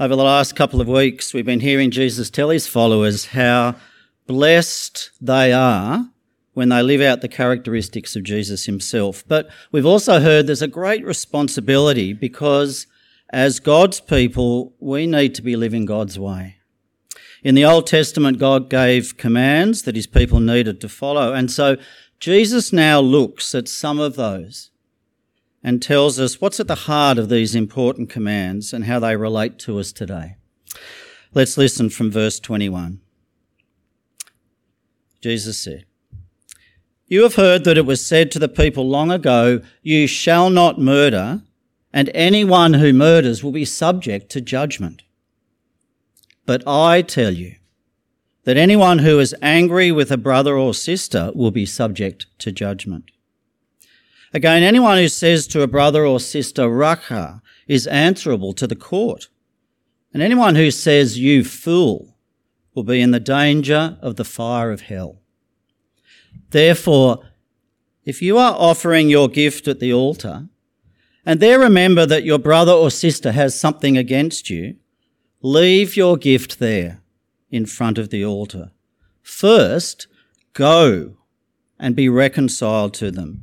Over the last couple of weeks, we've been hearing Jesus tell his followers how blessed they are when they live out the characteristics of Jesus himself. But we've also heard there's a great responsibility because as God's people, we need to be living God's way. In the Old Testament, God gave commands that his people needed to follow. And so Jesus now looks at some of those and tells us what's at the heart of these important commands and how they relate to us today. Let's listen from verse 21. Jesus said, "You have heard that it was said to the people long ago, 'You shall not murder, and anyone who murders will be subject to judgment.' But I tell you that anyone who is angry with a brother or sister will be subject to judgment. Again, anyone who says to a brother or sister, 'Raca,' is answerable to the court. And anyone who says, 'You fool,' will be in the danger of the fire of hell. Therefore, if you are offering your gift at the altar, and there remember that your brother or sister has something against you, leave your gift there in front of the altar. First, go and be reconciled to them.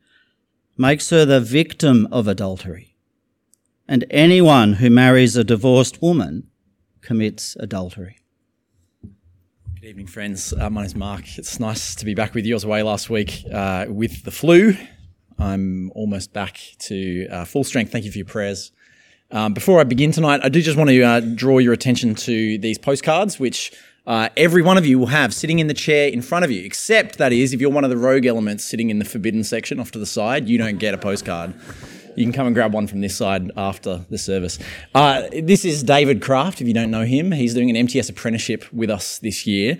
makes her the victim of adultery, and anyone who marries a divorced woman commits adultery." Good evening, friends. My name's Mark. It's nice to be back with you. I was away last week with the flu. I'm almost back to full strength. Thank you for your prayers. Before I begin tonight, I do just want to draw your attention to these postcards, which every one of you will have sitting in the chair in front of you, except that is if you're one of the rogue elements sitting in the forbidden section off to the side, you don't get a postcard. You can come and grab one from this side after the service. This is David Craft, if you don't know him. He's doing an MTS apprenticeship with us this year.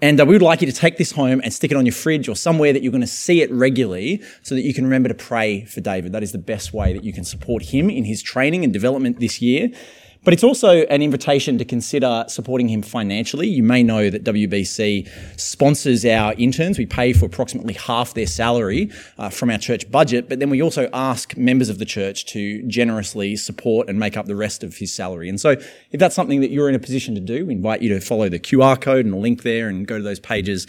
And we would like you to take this home and stick it on your fridge or somewhere that you're going to see it regularly so that you can remember to pray for David. That is the best way that you can support him in his training and development this year. But it's also an invitation to consider supporting him financially. You may know that WBC sponsors our interns. We pay for approximately half their salary from our church budget, but then we also ask members of the church to generously support and make up the rest of his salary. And so if that's something that you're in a position to do, we invite you to follow the QR code and the link there and go to those pages.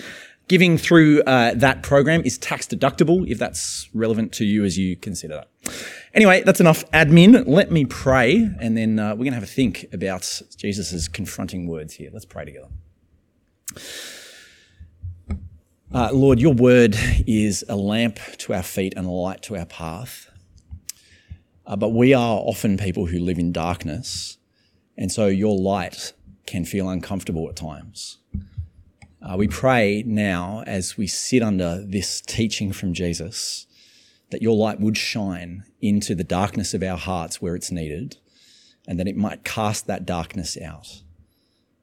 Giving through that program is tax deductible if that's relevant to you as you consider that. Anyway, that's enough admin. Let me pray, and then we're going to have a think about Jesus' confronting words here. Let's pray together. Lord, your word is a lamp to our feet and a light to our path. But we are often people who live in darkness, and so your light can feel uncomfortable at times. We pray now as we sit under this teaching from Jesus that your light would shine into the darkness of our hearts where it's needed and that it might cast that darkness out.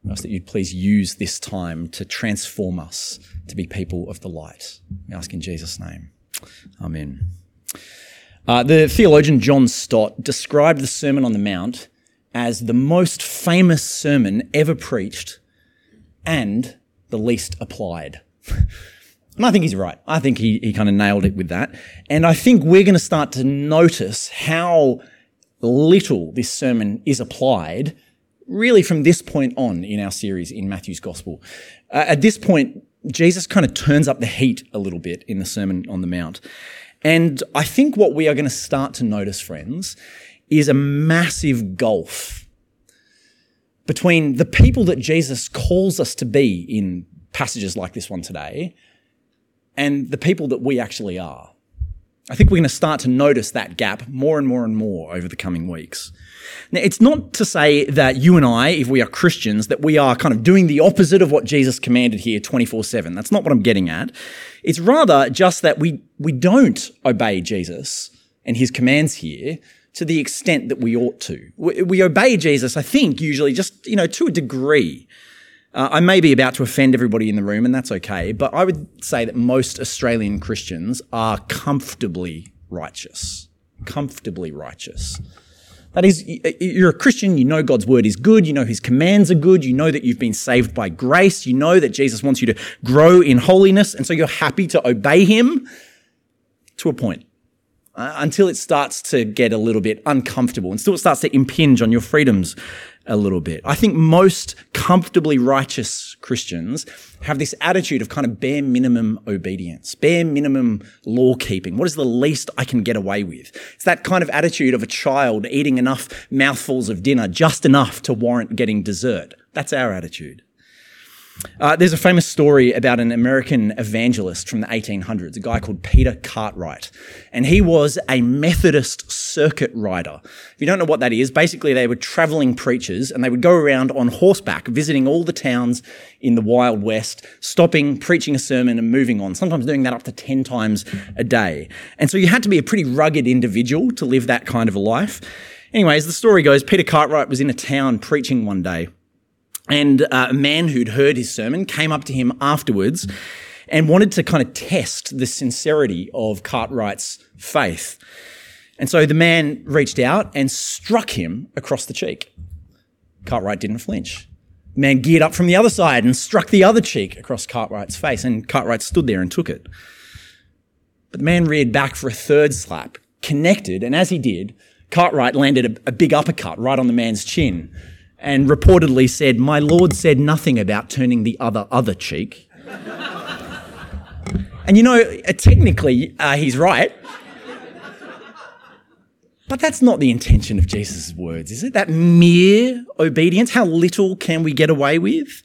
We ask that you'd please use this time to transform us to be people of the light. We ask in Jesus' name. Amen. The theologian John Stott described the Sermon on the Mount as the most famous sermon ever preached and the least applied. And I think he's right. I think he kind of nailed it with that. And I think we're going to start to notice how little this sermon is applied really from this point on in our series in Matthew's Gospel. At this point, Jesus kind of turns up the heat a little bit in the Sermon on the Mount. And I think what we are going to start to notice, friends, is a massive gulf between the people that Jesus calls us to be in passages like this one today and the people that we actually are. I think we're going to start to notice that gap more and more and more over the coming weeks. Now, it's not to say that you and I, if we are Christians, that we are kind of doing the opposite of what Jesus commanded here 24/7. That's not what I'm getting at. It's rather just that we don't obey Jesus and his commands here to the extent that we ought to. We obey Jesus, I think, usually just, to a degree. I may be about to offend everybody in the room, and that's okay, but I would say that most Australian Christians are comfortably righteous. That is, you're a Christian, you know God's word is good, you know his commands are good, you know that you've been saved by grace, you know that Jesus wants you to grow in holiness, and so you're happy to obey him to a point, until it starts to get a little bit uncomfortable, until it starts to impinge on your freedoms a little bit. I think most comfortably righteous Christians have this attitude of kind of bare minimum obedience, bare minimum law keeping. What is the least I can get away with? It's that kind of attitude of a child eating enough mouthfuls of dinner, just enough to warrant getting dessert. That's our attitude. There's a famous story about an American evangelist from the 1800s, a guy called Peter Cartwright, and he was a Methodist circuit rider. If you don't know what that is, basically they were traveling preachers and they would go around on horseback visiting all the towns in the Wild West, stopping, preaching a sermon and moving on, sometimes doing that up to 10 times a day. And so you had to be a pretty rugged individual to live that kind of a life. Anyways, the story goes, Peter Cartwright was in a town preaching one day. And a man who'd heard his sermon came up to him afterwards and wanted to kind of test the sincerity of Cartwright's faith. And so the man reached out and struck him across the cheek. Cartwright didn't flinch. The man geared up from the other side and struck the other cheek across Cartwright's face, and Cartwright stood there and took it. But the man reared back for a third slap, connected, and as he did, Cartwright landed a big uppercut right on the man's chin, and reportedly said, "My Lord said nothing about turning the other cheek." And technically he's right. But that's not the intention of Jesus' words, is it? That mere obedience, how little can we get away with?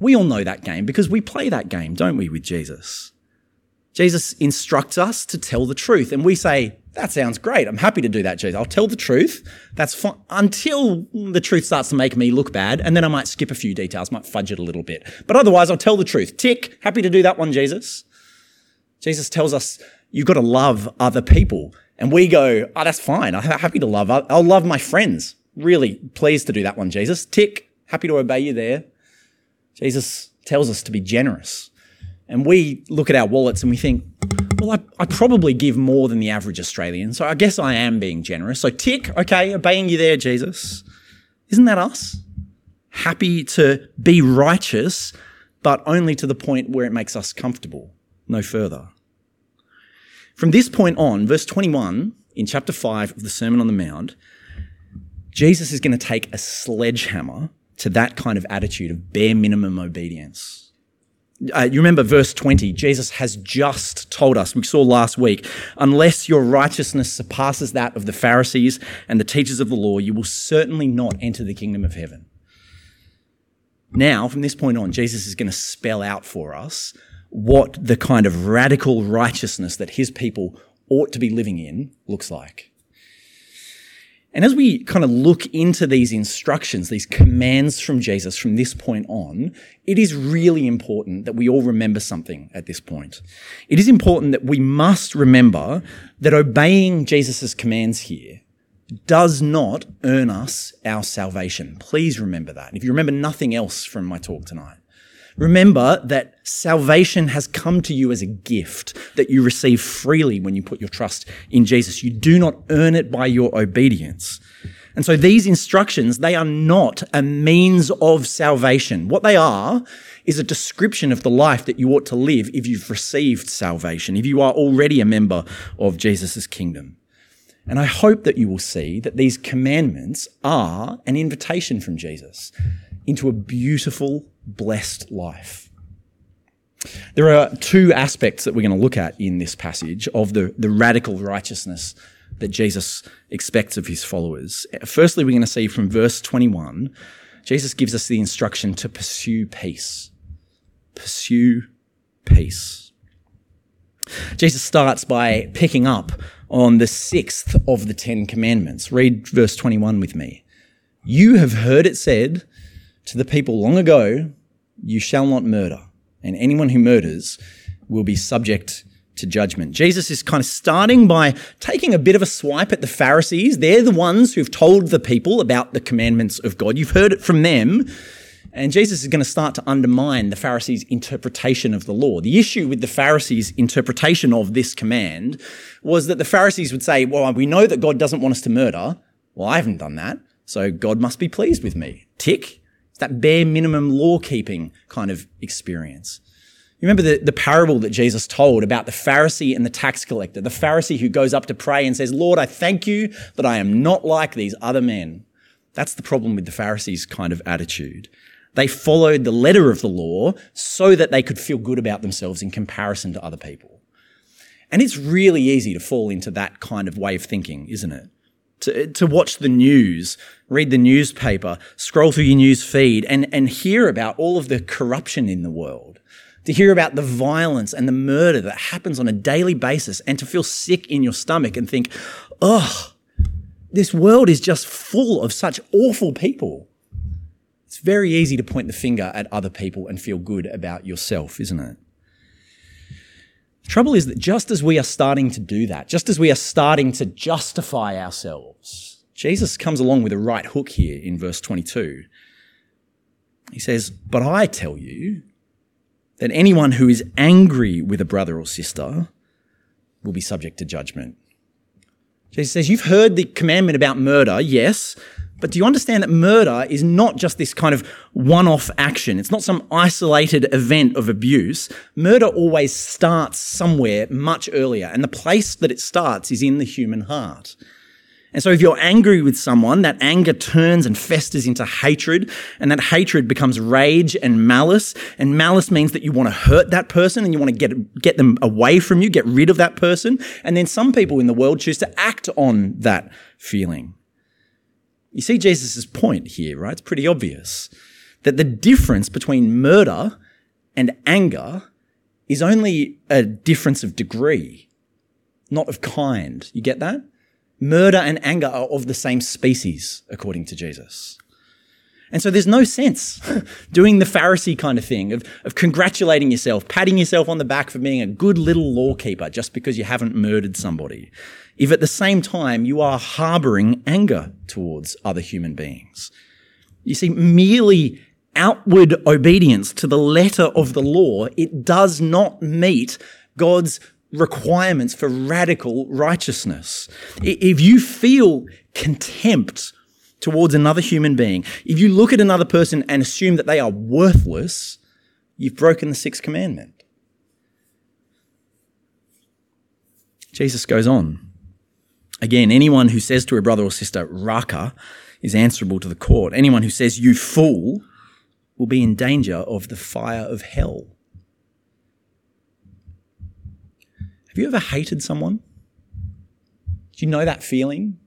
We all know that game because we play that game, don't we, with Jesus? Jesus instructs us to tell the truth, and we say, "That sounds great. I'm happy to do that, Jesus. I'll tell the truth. That's fine." Until the truth starts to make me look bad, and then I might skip a few details, might fudge it a little bit. But otherwise, I'll tell the truth. Tick. Happy to do that one, Jesus. Jesus tells us you've got to love other people. And we go, "Oh, that's fine. I'm happy to love. I'll love my friends. Really pleased to do that one, Jesus." Tick. Happy to obey you there. Jesus tells us to be generous. And we look at our wallets and we think, "Well, I probably give more than the average Australian, so I guess I am being generous. So tick, okay, obeying you there, Jesus." Isn't that us? Happy to be righteous, but only to the point where it makes us comfortable, no further. From this point on, verse 21 in chapter 5 of the Sermon on the Mount, Jesus is going to take a sledgehammer to that kind of attitude of bare minimum obedience. You remember verse 20, Jesus has just told us, we saw last week, "Unless your righteousness surpasses that of the Pharisees and the teachers of the law, you will certainly not enter the kingdom of heaven." Now, from this point on, Jesus is going to spell out for us what the kind of radical righteousness that his people ought to be living in looks like. And as we kind of look into these instructions, these commands from Jesus from this point on, it is really important that we all remember something at this point. It is important that we must remember that obeying Jesus' commands here does not earn us our salvation. Please remember that. If you remember nothing else from my talk tonight, remember that salvation has come to you as a gift that you receive freely when you put your trust in Jesus. You do not earn it by your obedience. And so these instructions, they are not a means of salvation. What they are is a description of the life that you ought to live if you've received salvation, if you are already a member of Jesus' kingdom. And I hope that you will see that these commandments are an invitation from Jesus into a beautiful, blessed life. There are two aspects that we're going to look at in this passage of the radical righteousness that Jesus expects of his followers. Firstly, we're going to see from verse 21, Jesus gives us the instruction to pursue peace. Pursue peace. Jesus starts by picking up on the sixth of the 10 commandments. Read verse 21 with me. You have heard it said to the people long ago, you shall not murder, and anyone who murders will be subject to judgment. Jesus is kind of starting by taking a bit of a swipe at the Pharisees. They're the ones who've told the people about the commandments of God. You've heard it from them. And Jesus is going to start to undermine the Pharisees' interpretation of the law. The issue with the Pharisees' interpretation of this command was that the Pharisees would say, well, we know that God doesn't want us to murder. Well, I haven't done that, so God must be pleased with me. Tick. It's that bare minimum law-keeping kind of experience. You remember the parable that Jesus told about the Pharisee and the tax collector, the Pharisee who goes up to pray and says, Lord, I thank you that I am not like these other men. That's the problem with the Pharisees' kind of attitude. They followed the letter of the law so that they could feel good about themselves in comparison to other people. And it's really easy to fall into that kind of way of thinking, isn't it? To watch the news, read the newspaper, scroll through your news feed and hear about all of the corruption in the world. To hear about the violence and the murder that happens on a daily basis and to feel sick in your stomach and think, oh, this world is just full of such awful people. It's very easy to point the finger at other people and feel good about yourself, isn't it? The trouble is that just as we are starting to do that, just as we are starting to justify ourselves, Jesus comes along with a right hook here in verse 22. He says, but I tell you, that anyone who is angry with a brother or sister will be subject to judgment. Jesus says, you've heard the commandment about murder, yes, but do you understand that murder is not just this kind of one-off action? It's not some isolated event of abuse. Murder always starts somewhere much earlier, and the place that it starts is in the human heart. And so if you're angry with someone, that anger turns and festers into hatred, and that hatred becomes rage and malice. And malice means that you want to hurt that person and you want to get them away from you, get rid of that person. And then some people in the world choose to act on that feeling. You see Jesus' point here, right? It's pretty obvious that the difference between murder and anger is only a difference of degree, not of kind. You get that? Murder and anger are of the same species, according to Jesus. And so there's no sense doing the Pharisee kind of thing of congratulating yourself, patting yourself on the back for being a good little lawkeeper just because you haven't murdered somebody, if at the same time you are harboring anger towards other human beings. You see, merely outward obedience to the letter of the law, it does not meet God's requirements for radical righteousness. If you feel contempt towards another human being, if you look at another person and assume that they are worthless, you've broken the sixth commandment. Jesus goes on. Again, anyone who says to a brother or sister, Raka, is answerable to the court. Anyone who says, you fool, will be in danger of the fire of hell. Have you ever hated someone? Do you know that feeling?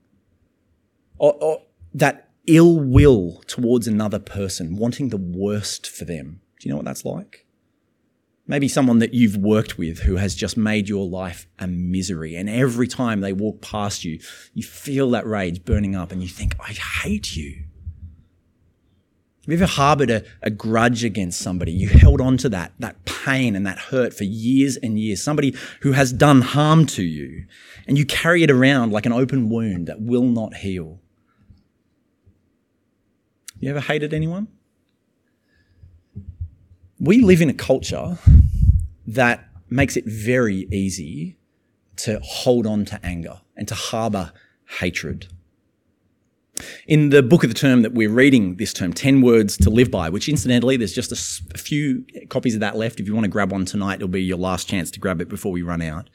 Or that ill will towards another person, wanting the worst for them. Do you know what that's like? Maybe someone that you've worked with who has just made your life a misery, and every time they walk past you, you feel that rage burning up and you think, I hate you. Have you ever harbored a grudge against somebody? You held on to that pain and that hurt for years and years, somebody who has done harm to you, and you carry it around like an open wound that will not heal. You ever hated anyone? We live in a culture that makes it very easy to hold on to anger and to harbor hatred. In the book of the term that we're reading this term, 10 Words to Live By, which incidentally, there's just a few copies of that left. If you want to grab one tonight, it'll be your last chance to grab it before we run out.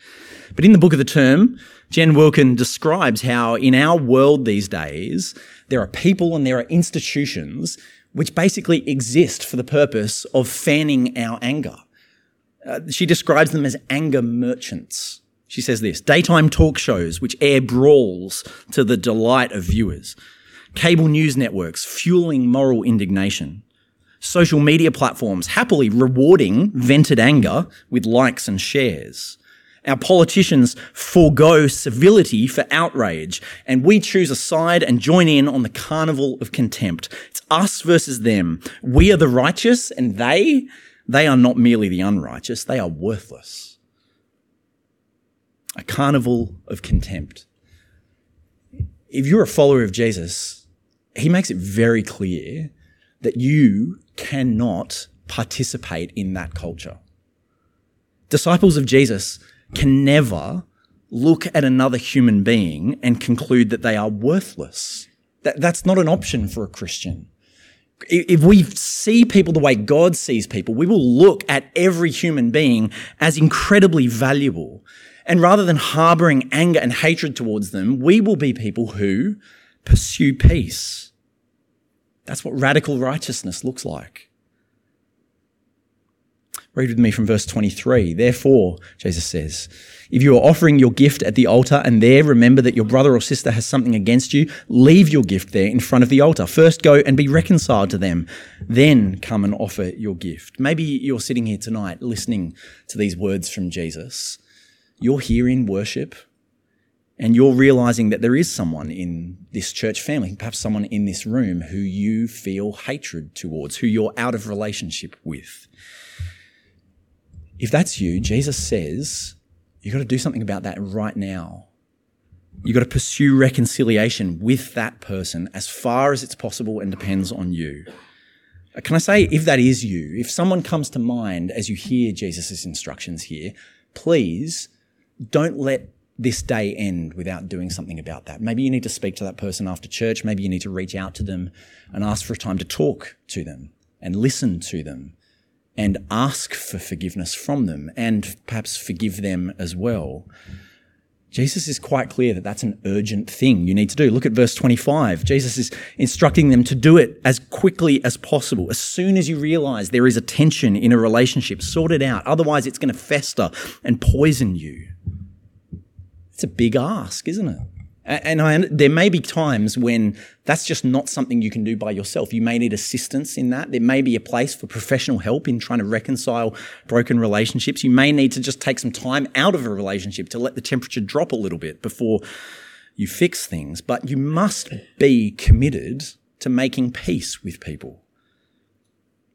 But in the book of the term, Jen Wilkin describes how in our world these days, there are people and there are institutions which basically exist for the purpose of fanning our anger. She describes them as anger merchants. She says this: daytime talk shows which air brawls to the delight of viewers, cable news networks fueling moral indignation, social media platforms happily rewarding vented anger with likes and shares. Our politicians forego civility for outrage, and we choose a side and join in on the carnival of contempt. It's us versus them. We are the righteous, and they are not merely the unrighteous. They are worthless. A carnival of contempt. If you're a follower of Jesus, he makes it very clear that you cannot participate in that culture. Disciples of Jesus can never look at another human being and conclude that they are worthless. That's not an option for a Christian. If we see people the way God sees people, we will look at every human being as incredibly valuable. And rather than harboring anger and hatred towards them, we will be people who pursue peace. That's what radical righteousness looks like. Read with me from verse 23. Therefore, Jesus says, if you are offering your gift at the altar and there remember that your brother or sister has something against you, leave your gift there in front of the altar. First go and be reconciled to them. Then come and offer your gift. Maybe you're sitting here tonight listening to these words from Jesus. You're here in worship and you're realizing that there is someone in this church family, perhaps someone in this room who you feel hatred towards, who you're out of relationship with. If that's you, Jesus says, you've got to do something about that right now. You've got to pursue reconciliation with that person as far as it's possible and depends on you. Can I say, if that is you, if someone comes to mind as you hear Jesus' instructions here, please don't let this day end without doing something about that. Maybe you need to speak to that person after church. Maybe you need to reach out to them and ask for a time to talk to them and listen to them, and ask for forgiveness from them and perhaps forgive them as well. Jesus is quite clear that that's an urgent thing you need to do. Look at verse 25. Jesus is instructing them to do it as quickly as possible. As soon as you realize there is a tension in a relationship, sort it out. Otherwise, it's going to fester and poison you. It's a big ask, isn't it? And there may be times when that's just not something you can do by yourself. You may need assistance in that. There may be a place for professional help in trying to reconcile broken relationships. You may need to just take some time out of a relationship to let the temperature drop a little bit before you fix things. But you must be committed to making peace with people.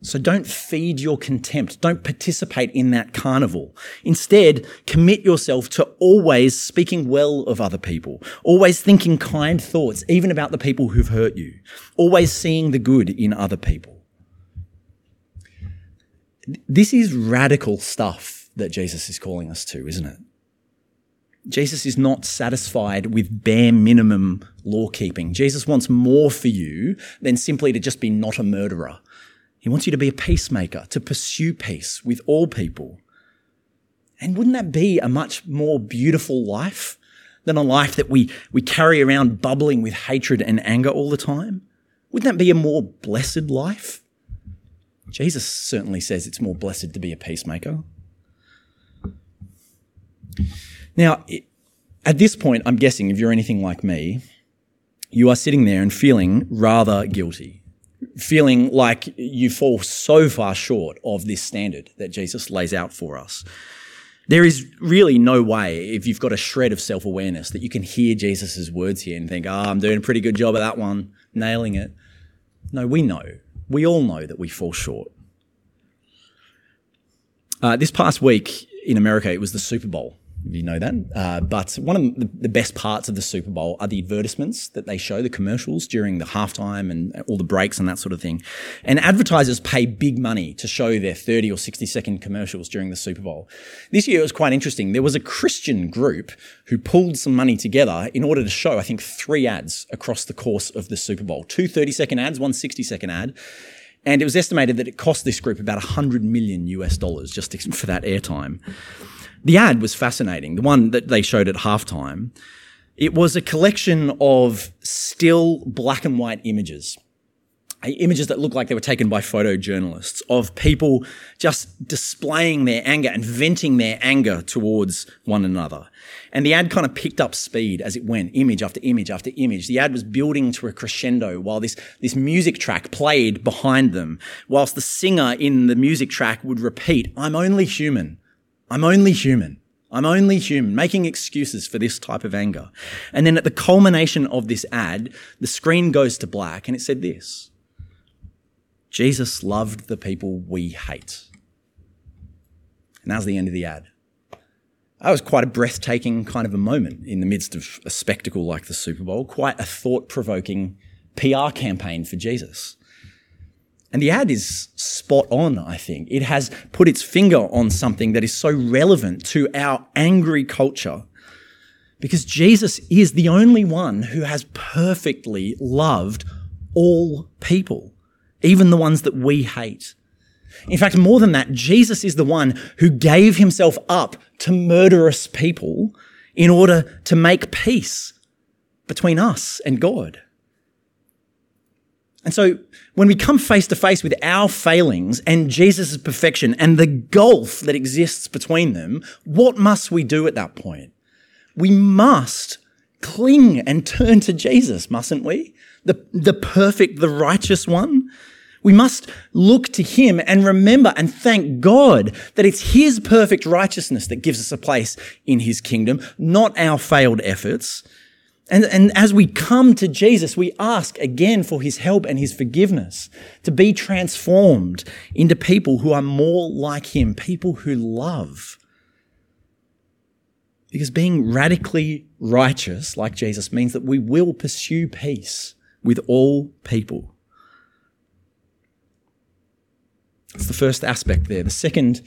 So don't feed your contempt. Don't participate in that carnival. Instead, commit yourself to always speaking well of other people, always thinking kind thoughts, even about the people who've hurt you, always seeing the good in other people. This is radical stuff that Jesus is calling us to, isn't it? Jesus is not satisfied with bare minimum law keeping. Jesus wants more for you than simply to just be not a murderer. He wants you to be a peacemaker, to pursue peace with all people. And wouldn't that be a much more beautiful life than a life that we carry around bubbling with hatred and anger all the time? Wouldn't that be a more blessed life? Jesus certainly says it's more blessed to be a peacemaker. Now, at this point, I'm guessing if you're anything like me, you are sitting there and feeling rather guilty, feeling like you fall so far short of this standard that Jesus lays out for us. There is really no way, if you've got a shred of self-awareness, that you can hear Jesus' words here and think, I'm doing a pretty good job of that one, nailing it. No, we know. We all know that we fall short. This past week in America, it was the Super Bowl. You know that. But one of the best parts of the Super Bowl are the advertisements that they show, the commercials during the halftime and all the breaks and that sort of thing. And advertisers pay big money to show their 30 or 60-second commercials during the Super Bowl. This year it was quite interesting. There was a Christian group who pulled some money together in order to show, I think, 3 ads across the course of the Super Bowl. 2 30-second ads, one 60-second ad. And it was estimated that it cost this group about $100 million just for that airtime. The ad was fascinating, the one that they showed at halftime. It was a collection of still black and white images, images that looked like they were taken by photojournalists, of people just displaying their anger and venting their anger towards one another. And the ad kind of picked up speed as it went, image after image after image. The ad was building to a crescendo while this music track played behind them, whilst the singer in the music track would repeat, "I'm only human. I'm only human. I'm only human," making excuses for this type of anger. And then at the culmination of this ad, the screen goes to black and it said this: "Jesus loved the people we hate." And that was the end of the ad. That was quite a breathtaking kind of a moment in the midst of a spectacle like the Super Bowl, quite a thought-provoking PR campaign for Jesus. And the ad is spot on, I think. It has put its finger on something that is so relevant to our angry culture, because Jesus is the only one who has perfectly loved all people, even the ones that we hate. In fact, more than that, Jesus is the one who gave himself up to murderous people in order to make peace between us and God. And so when we come face to face with our failings and Jesus' perfection and the gulf that exists between them, what must we do at that point? We must cling and turn to Jesus, mustn't we? The perfect, the righteous one. We must look to him and remember and thank God that it's his perfect righteousness that gives us a place in his kingdom, not our failed efforts. And as we come to Jesus, we ask again for his help and his forgiveness to be transformed into people who are more like him, people who love. Because being radically righteous like Jesus means that we will pursue peace with all people. That's the first aspect there. The second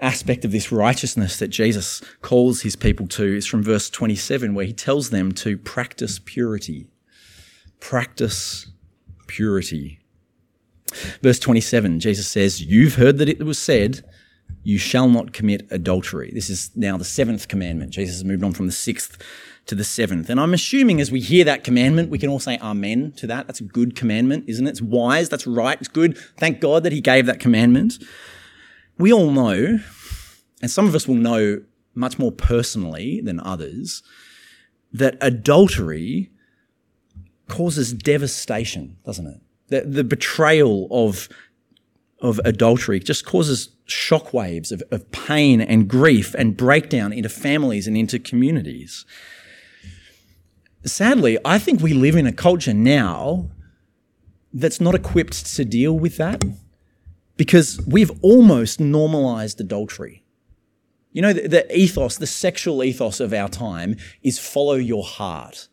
aspect of this righteousness that Jesus calls his people to is from verse 27, where he tells them to practice purity. Practice purity. Verse 27, Jesus says, "You've heard that it was said, you shall not commit adultery." This is now the 7th commandment. Jesus has moved on from the 6th to the 7th. And I'm assuming as we hear that commandment, we can all say amen to that. That's a good commandment, isn't it? It's wise, that's right, it's good. Thank God that he gave that commandment. We all know, and some of us will know much more personally than others, that adultery causes devastation, doesn't it? The betrayal of adultery just causes shockwaves of pain and grief and breakdown into families and into communities. Sadly, I think we live in a culture now that's not equipped to deal with that, because we've almost normalized adultery. You know, the ethos, the sexual ethos of our time is follow your heart.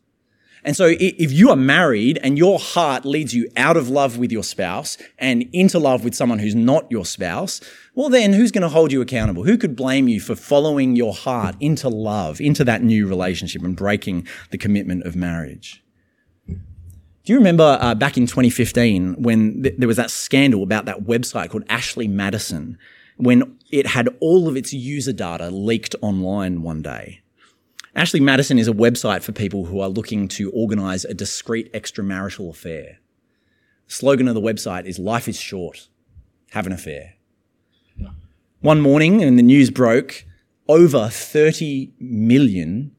And so if you are married and your heart leads you out of love with your spouse and into love with someone who's not your spouse, well then who's going to hold you accountable? Who could blame you for following your heart into love, into that new relationship and breaking the commitment of marriage? Do you remember back in 2015 when there was that scandal about that website called Ashley Madison, when it had all of its user data leaked online one day? Ashley Madison is a website for people who are looking to organise a discreet extramarital affair. The slogan of the website is "Life is short, have an affair." No. One morning, when the news broke, over 30 million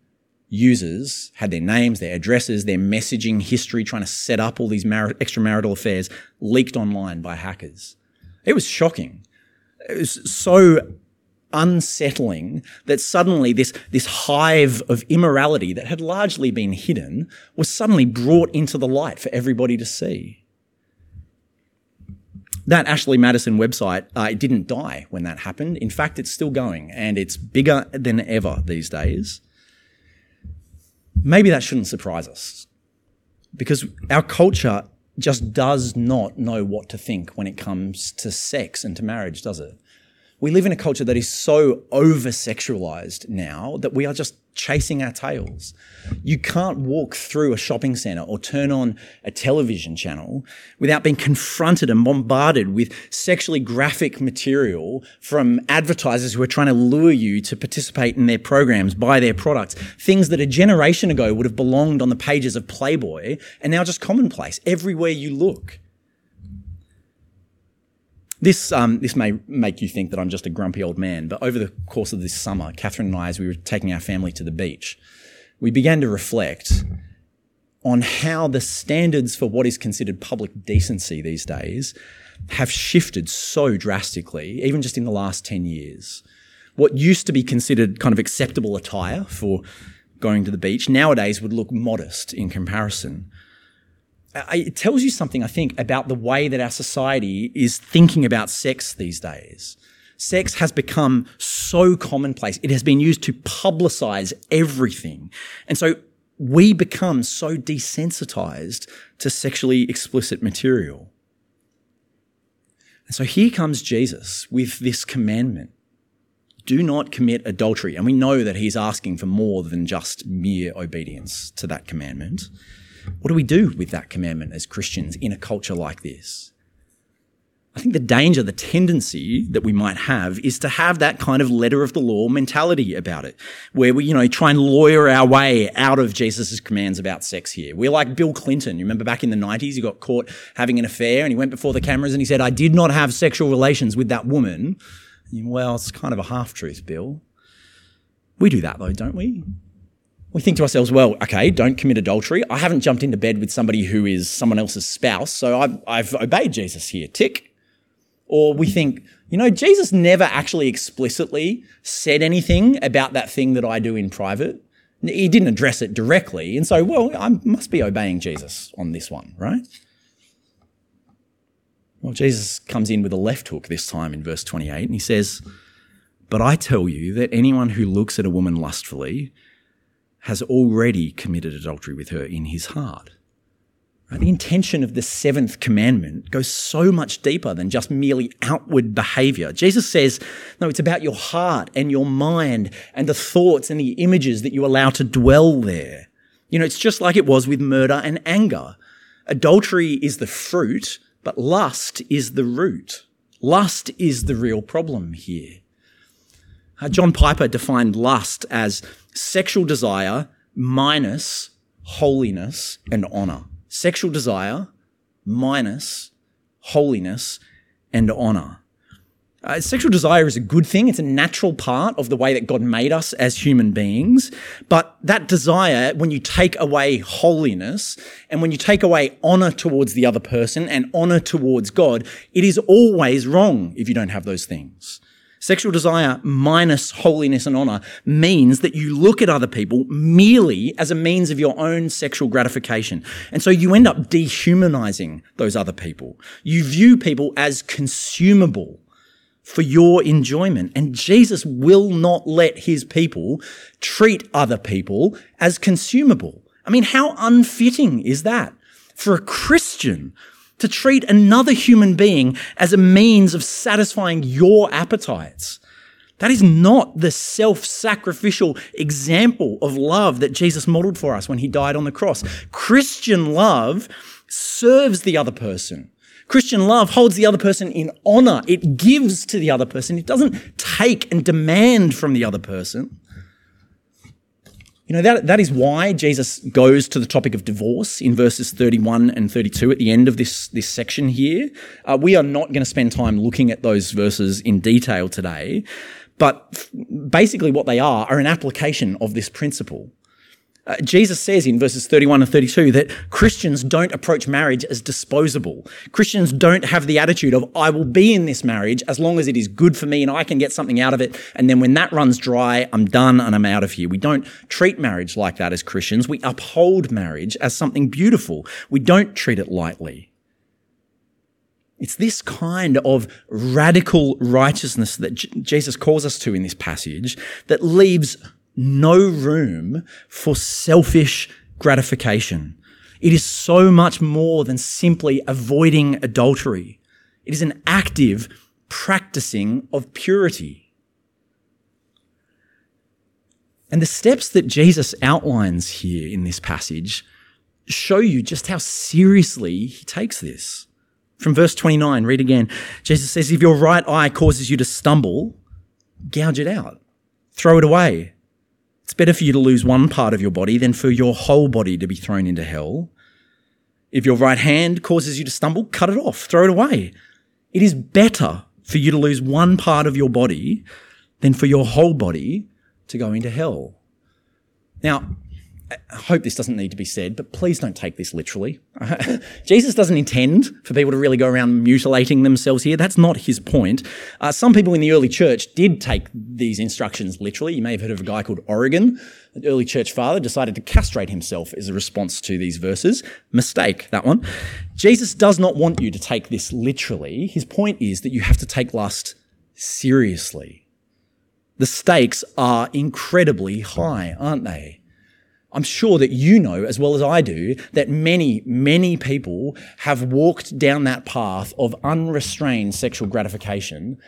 users had their names, their addresses, their messaging history, trying to set up all these extramarital affairs, leaked online by hackers. It was shocking. It was so unsettling that suddenly this hive of immorality that had largely been hidden was suddenly brought into the light for everybody to see. that Ashley Madison website, it didn't die when that happened. In fact, it's still going, and it's bigger than ever these days. Maybe that shouldn't surprise us, because our culture just does not know what to think when it comes to sex and to marriage, does it? We live in a culture that is so over-sexualized now that we are just chasing our tails. You can't walk through a shopping center or turn on a television channel without being confronted and bombarded with sexually graphic material from advertisers who are trying to lure you to participate in their programs, buy their products, things that a generation ago would have belonged on the pages of Playboy and now just commonplace everywhere you look. This may make you think that I'm just a grumpy old man, but over the course of this summer, Catherine and I, as we were taking our family to the beach, we began to reflect on how the standards for what is considered public decency these days have shifted so drastically, even just in the last 10 years. What used to be considered kind of acceptable attire for going to the beach nowadays would look modest in comparison. It tells you something, I think, about the way that our society is thinking about sex these days. Sex has become so commonplace. It has been used to publicize everything. And so we become so desensitized to sexually explicit material. And so here comes Jesus with this commandment. Do not commit adultery. And we know that he's asking for more than just mere obedience to that commandment. What do we do with that commandment as Christians in a culture like this? I think the danger, the tendency that we might have is to have that kind of letter of the law mentality about it, where we, try and lawyer our way out of Jesus' commands about sex here. We're like Bill Clinton. You remember back in the 90s, he got caught having an affair and he went before the cameras and he said, "I did not have sexual relations with that woman." And, well, it's kind of a half-truth, Bill. We do that though, don't we? We think to ourselves, well, okay, don't commit adultery. I haven't jumped into bed with somebody who is someone else's spouse, so I've obeyed Jesus here, tick. Or we think, Jesus never actually explicitly said anything about that thing that I do in private. He didn't address it directly, and so, well, I must be obeying Jesus on this one, right? Well, Jesus comes in with a left hook this time in verse 28, and he says, "But I tell you that anyone who looks at a woman lustfully has already committed adultery with her in his heart." Right? The intention of the seventh commandment goes so much deeper than just merely outward behavior. Jesus says, no, it's about your heart and your mind and the thoughts and the images that you allow to dwell there. It's just like it was with murder and anger. Adultery is the fruit, but lust is the root. Lust is the real problem here. John Piper defined lust as sexual desire minus holiness and honor. Sexual desire minus holiness and honor. Sexual desire is a good thing. It's a natural part of the way that God made us as human beings. But that desire, when you take away holiness and when you take away honor towards the other person and honor towards God, it is always wrong if you don't have those things. Sexual desire minus holiness and honor means that you look at other people merely as a means of your own sexual gratification. And so you end up dehumanizing those other people. You view people as consumable for your enjoyment. And Jesus will not let his people treat other people as consumable. I mean, how unfitting is that for a Christian to treat another human being as a means of satisfying your appetites? That is not the self-sacrificial example of love that Jesus modeled for us when he died on the cross. Christian love serves the other person. Christian love holds the other person in honor. It gives to the other person. It doesn't take and demand from the other person. That is why Jesus goes to the topic of divorce in verses 31 and 32 at the end of this section here. We are not going to spend time looking at those verses in detail today, but basically what they are an application of this principle. Jesus says in verses 31 and 32 that Christians don't approach marriage as disposable. Christians don't have the attitude of, I will be in this marriage as long as it is good for me and I can get something out of it. And then when that runs dry, I'm done and I'm out of here. We don't treat marriage like that as Christians. We uphold marriage as something beautiful. We don't treat it lightly. It's this kind of radical righteousness that Jesus calls us to in this passage that leaves no room for selfish gratification. It is so much more than simply avoiding adultery. It is an active practicing of purity. And the steps that Jesus outlines here in this passage show you just how seriously he takes this. From verse 29, read again. Jesus says, if your right eye causes you to stumble, gouge it out, throw it away. It's better for you to lose one part of your body than for your whole body to be thrown into hell. If your right hand causes you to stumble, cut it off, throw it away. It is better for you to lose one part of your body than for your whole body to go into hell. Now, I hope this doesn't need to be said, but please don't take this literally. Jesus doesn't intend for people to really go around mutilating themselves here. That's not his point. Some people in the early church did take these instructions literally. You may have heard of a guy called Origen, an early church father, decided to castrate himself as a response to these verses. Mistake, that one. Jesus does not want you to take this literally. His point is that you have to take lust seriously. The stakes are incredibly high, aren't they? I'm sure that you know, as well as I do, that many, many people have walked down that path of unrestrained sexual gratification.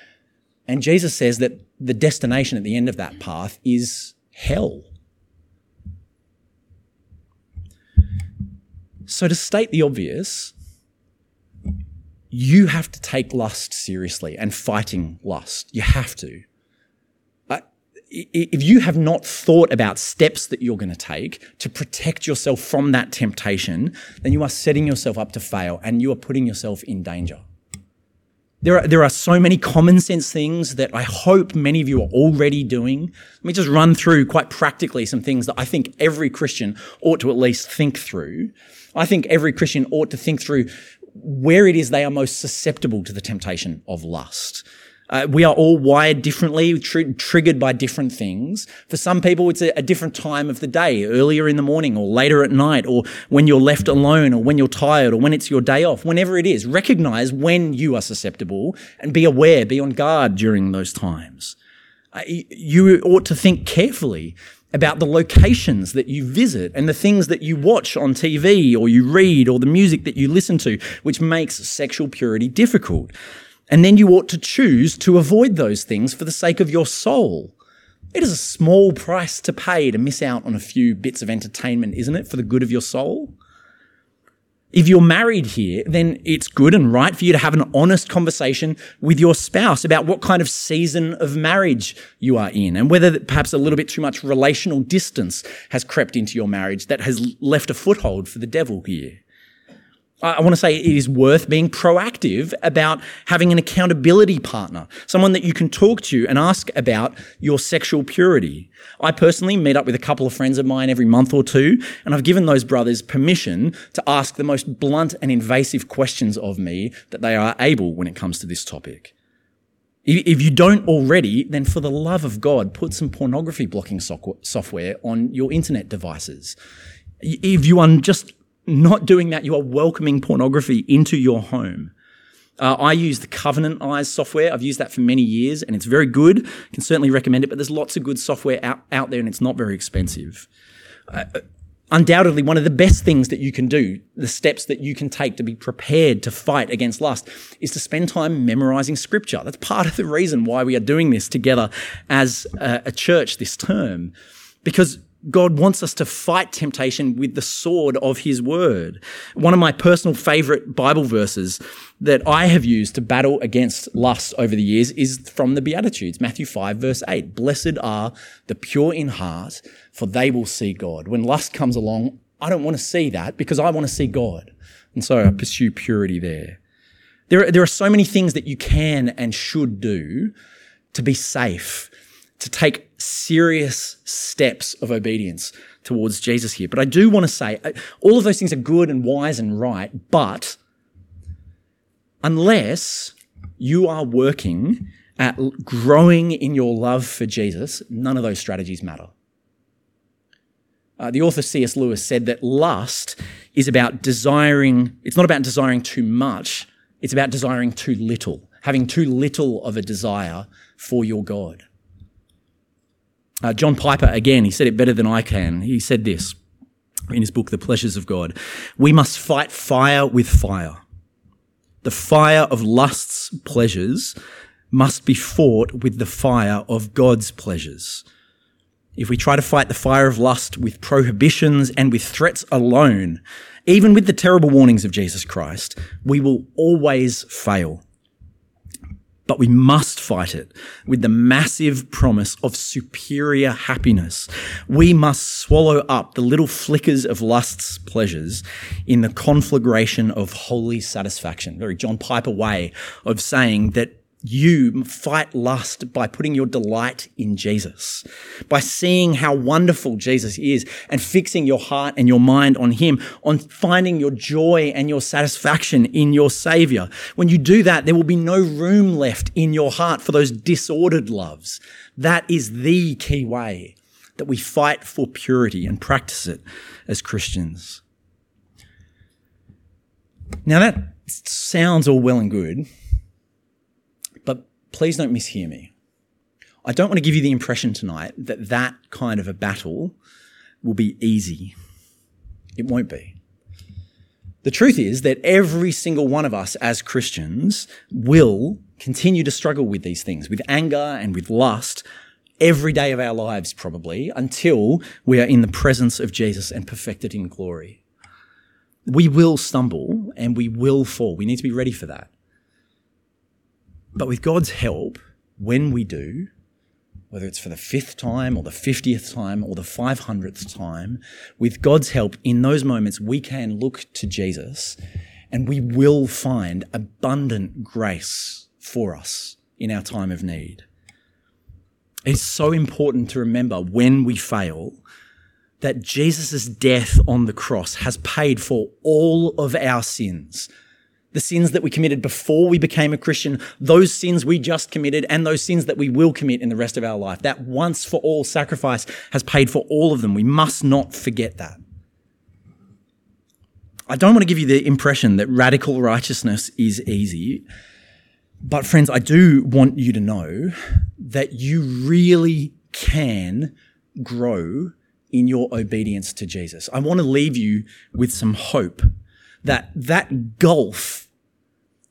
And Jesus says that the destination at the end of that path is hell. So to state the obvious, you have to take lust seriously and fighting lust. You have to. If you have not thought about steps that you're going to take to protect yourself from that temptation, then you are setting yourself up to fail and you are putting yourself in danger. There are so many common sense things that I hope many of you are already doing. Let me just run through quite practically some things that I think every Christian ought to at least think through. I think every Christian ought to think through where it is they are most susceptible to the temptation of lust. We are all wired differently, triggered by different things. For some people, it's a different time of the day, earlier in the morning or later at night, or when you're left alone or when you're tired or when it's your day off, whenever it is. Recognize when you are susceptible and be aware, be on guard during those times. You ought to think carefully about the locations that you visit and the things that you watch on TV or you read or the music that you listen to, which makes sexual purity difficult. And then you ought to choose to avoid those things for the sake of your soul. It is a small price to pay to miss out on a few bits of entertainment, isn't it, for the good of your soul? If you're married here, then it's good and right for you to have an honest conversation with your spouse about what kind of season of marriage you are in and whether perhaps a little bit too much relational distance has crept into your marriage that has left a foothold for the devil here. I want to say it is worth being proactive about having an accountability partner, someone that you can talk to and ask about your sexual purity. I personally meet up with a couple of friends of mine every month or two, and I've given those brothers permission to ask the most blunt and invasive questions of me that they are able when it comes to this topic. If you don't already, then for the love of God, put some pornography blocking software on your internet devices. If you are just not doing that, you are welcoming pornography into your home. I use the Covenant Eyes software. I've used that for many years and it's very good. I can certainly recommend it, but there's lots of good software out there and it's not very expensive. Undoubtedly, one of the best things that you can do, the steps that you can take to be prepared to fight against lust, is to spend time memorizing scripture. That's part of the reason why we are doing this together as a church this term, because God wants us to fight temptation with the sword of his word. One of my personal favorite Bible verses that I have used to battle against lust over the years is from the Beatitudes, Matthew 5, verse 8. Blessed are the pure in heart, for they will see God. When lust comes along, I don't want to see that because I want to see God. And so I pursue purity there. There are so many things that you can and should do to be safe, to take serious steps of obedience towards Jesus here. But I do want to say all of those things are good and wise and right, but unless you are working at growing in your love for Jesus, none of those strategies matter. The author C.S. Lewis said that lust is about desiring, it's not about desiring too much, It's about desiring too little, having too little of a desire for your God. John Piper, again, he said it better than I can. He said this in his book, The Pleasures of God. We must fight fire with fire. The fire of lust's pleasures must be fought with the fire of God's pleasures. If we try to fight the fire of lust with prohibitions and with threats alone, even with the terrible warnings of Jesus Christ, we will always fail. But we must fight it with the massive promise of superior happiness. We must swallow up the little flickers of lust's pleasures in the conflagration of holy satisfaction. Very John Piper way of saying that you fight lust by putting your delight in Jesus, by seeing how wonderful Jesus is and fixing your heart and your mind on him, on finding your joy and your satisfaction in your Savior. When you do that, there will be no room left in your heart for those disordered loves. That is the key way that we fight for purity and practice it as Christians. Now that sounds all well and good. Please don't mishear me. I don't want to give you the impression tonight that that kind of a battle will be easy. It won't be. The truth is that every single one of us as Christians will continue to struggle with these things, with anger and with lust, every day of our lives probably, until we are in the presence of Jesus and perfected in glory. We will stumble and we will fall. We need to be ready for that. But with God's help, when we do, whether it's for the 5th time or the 50th time or the 500th time, with God's help, in those moments, we can look to Jesus and we will find abundant grace for us in our time of need. It's so important to remember when we fail that Jesus' death on the cross has paid for all of our sins. The sins that we committed before we became a Christian, those sins we just committed, and those sins that we will commit in the rest of our life. That once for all sacrifice has paid for all of them. We must not forget that. I don't want to give you the impression that radical righteousness is easy, but friends, I do want you to know that you really can grow in your obedience to Jesus. I want to leave you with some hope that that gulf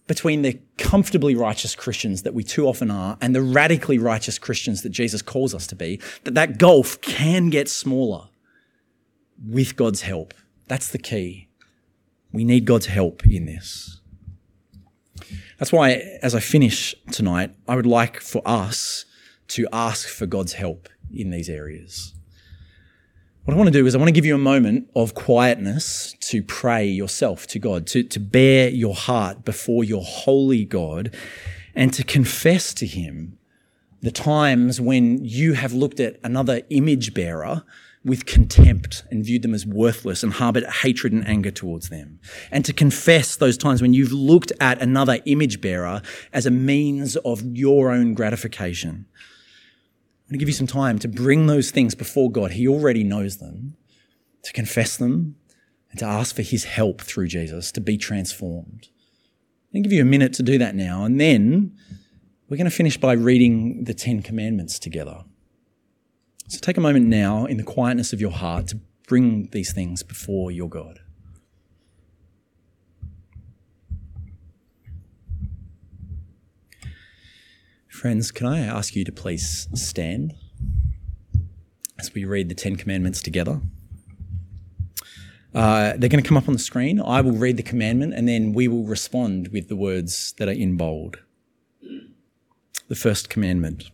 between the comfortably righteous Christians that we too often are and the radically righteous Christians that Jesus calls us to be, that gulf can get smaller with God's help. That's the key. We need God's help in this. That's why, as I finish tonight, I would like for us to ask for God's help in these areas. What I want to do is I want to give you a moment of quietness to pray yourself to God, to bare your heart before your holy God and to confess to him the times when you have looked at another image bearer with contempt and viewed them as worthless and harbored hatred and anger towards them. And to confess those times when you've looked at another image bearer as a means of your own gratification. I'm going to give you some time to bring those things before God. He already knows them, to confess them and to ask for his help through Jesus to be transformed. I'm going to give you a minute to do that now, and then we're going to finish by reading the Ten Commandments together. So take a moment now in the quietness of your heart to bring these things before your God. Friends, can I ask you to please stand as we read the Ten Commandments together? They're going to come up on the screen. I will read the commandment and then we will respond with the words that are in bold. The first commandment.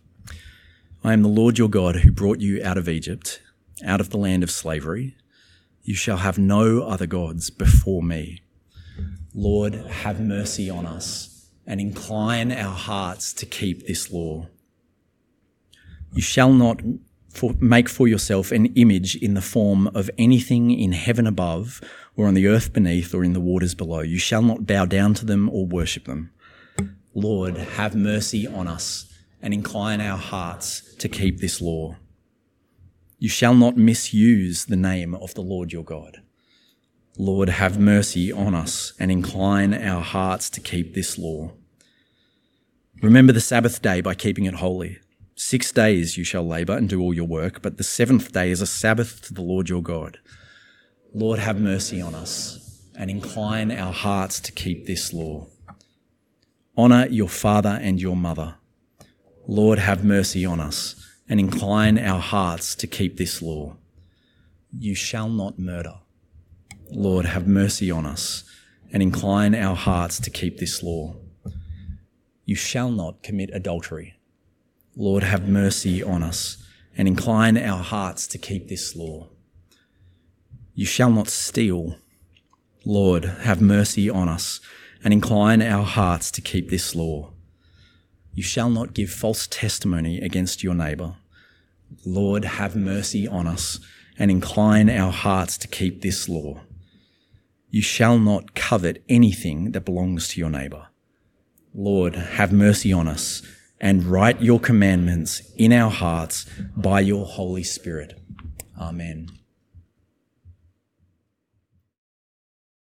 I am the Lord your God who brought you out of Egypt, out of the land of slavery. You shall have no other gods before me. Lord, have mercy on us and incline our hearts to keep this law. You shall not make for yourself an image in the form of anything in heaven above or on the earth beneath or in the waters below. You shall not bow down to them or worship them. Lord, have mercy on us and incline our hearts to keep this law. You shall not misuse the name of the Lord your God. Lord, have mercy on us and incline our hearts to keep this law. Remember the Sabbath day by keeping it holy. 6 days you shall labor and do all your work, but the seventh day is a Sabbath to the Lord your God. Lord, have mercy on us and incline our hearts to keep this law. Honour your father and your mother. Lord, have mercy on us and incline our hearts to keep this law. You shall not murder. Lord, have mercy on us and incline our hearts to keep this law. You shall not commit adultery. Lord, have mercy on us and incline our hearts to keep this law. You shall not steal. Lord, have mercy on us and incline our hearts to keep this law. You shall not give false testimony against your neighbour. Lord, have mercy on us and incline our hearts to keep this law. You shall not covet anything that belongs to your neighbour. Lord, have mercy on us and write your commandments in our hearts by your Holy Spirit. Amen.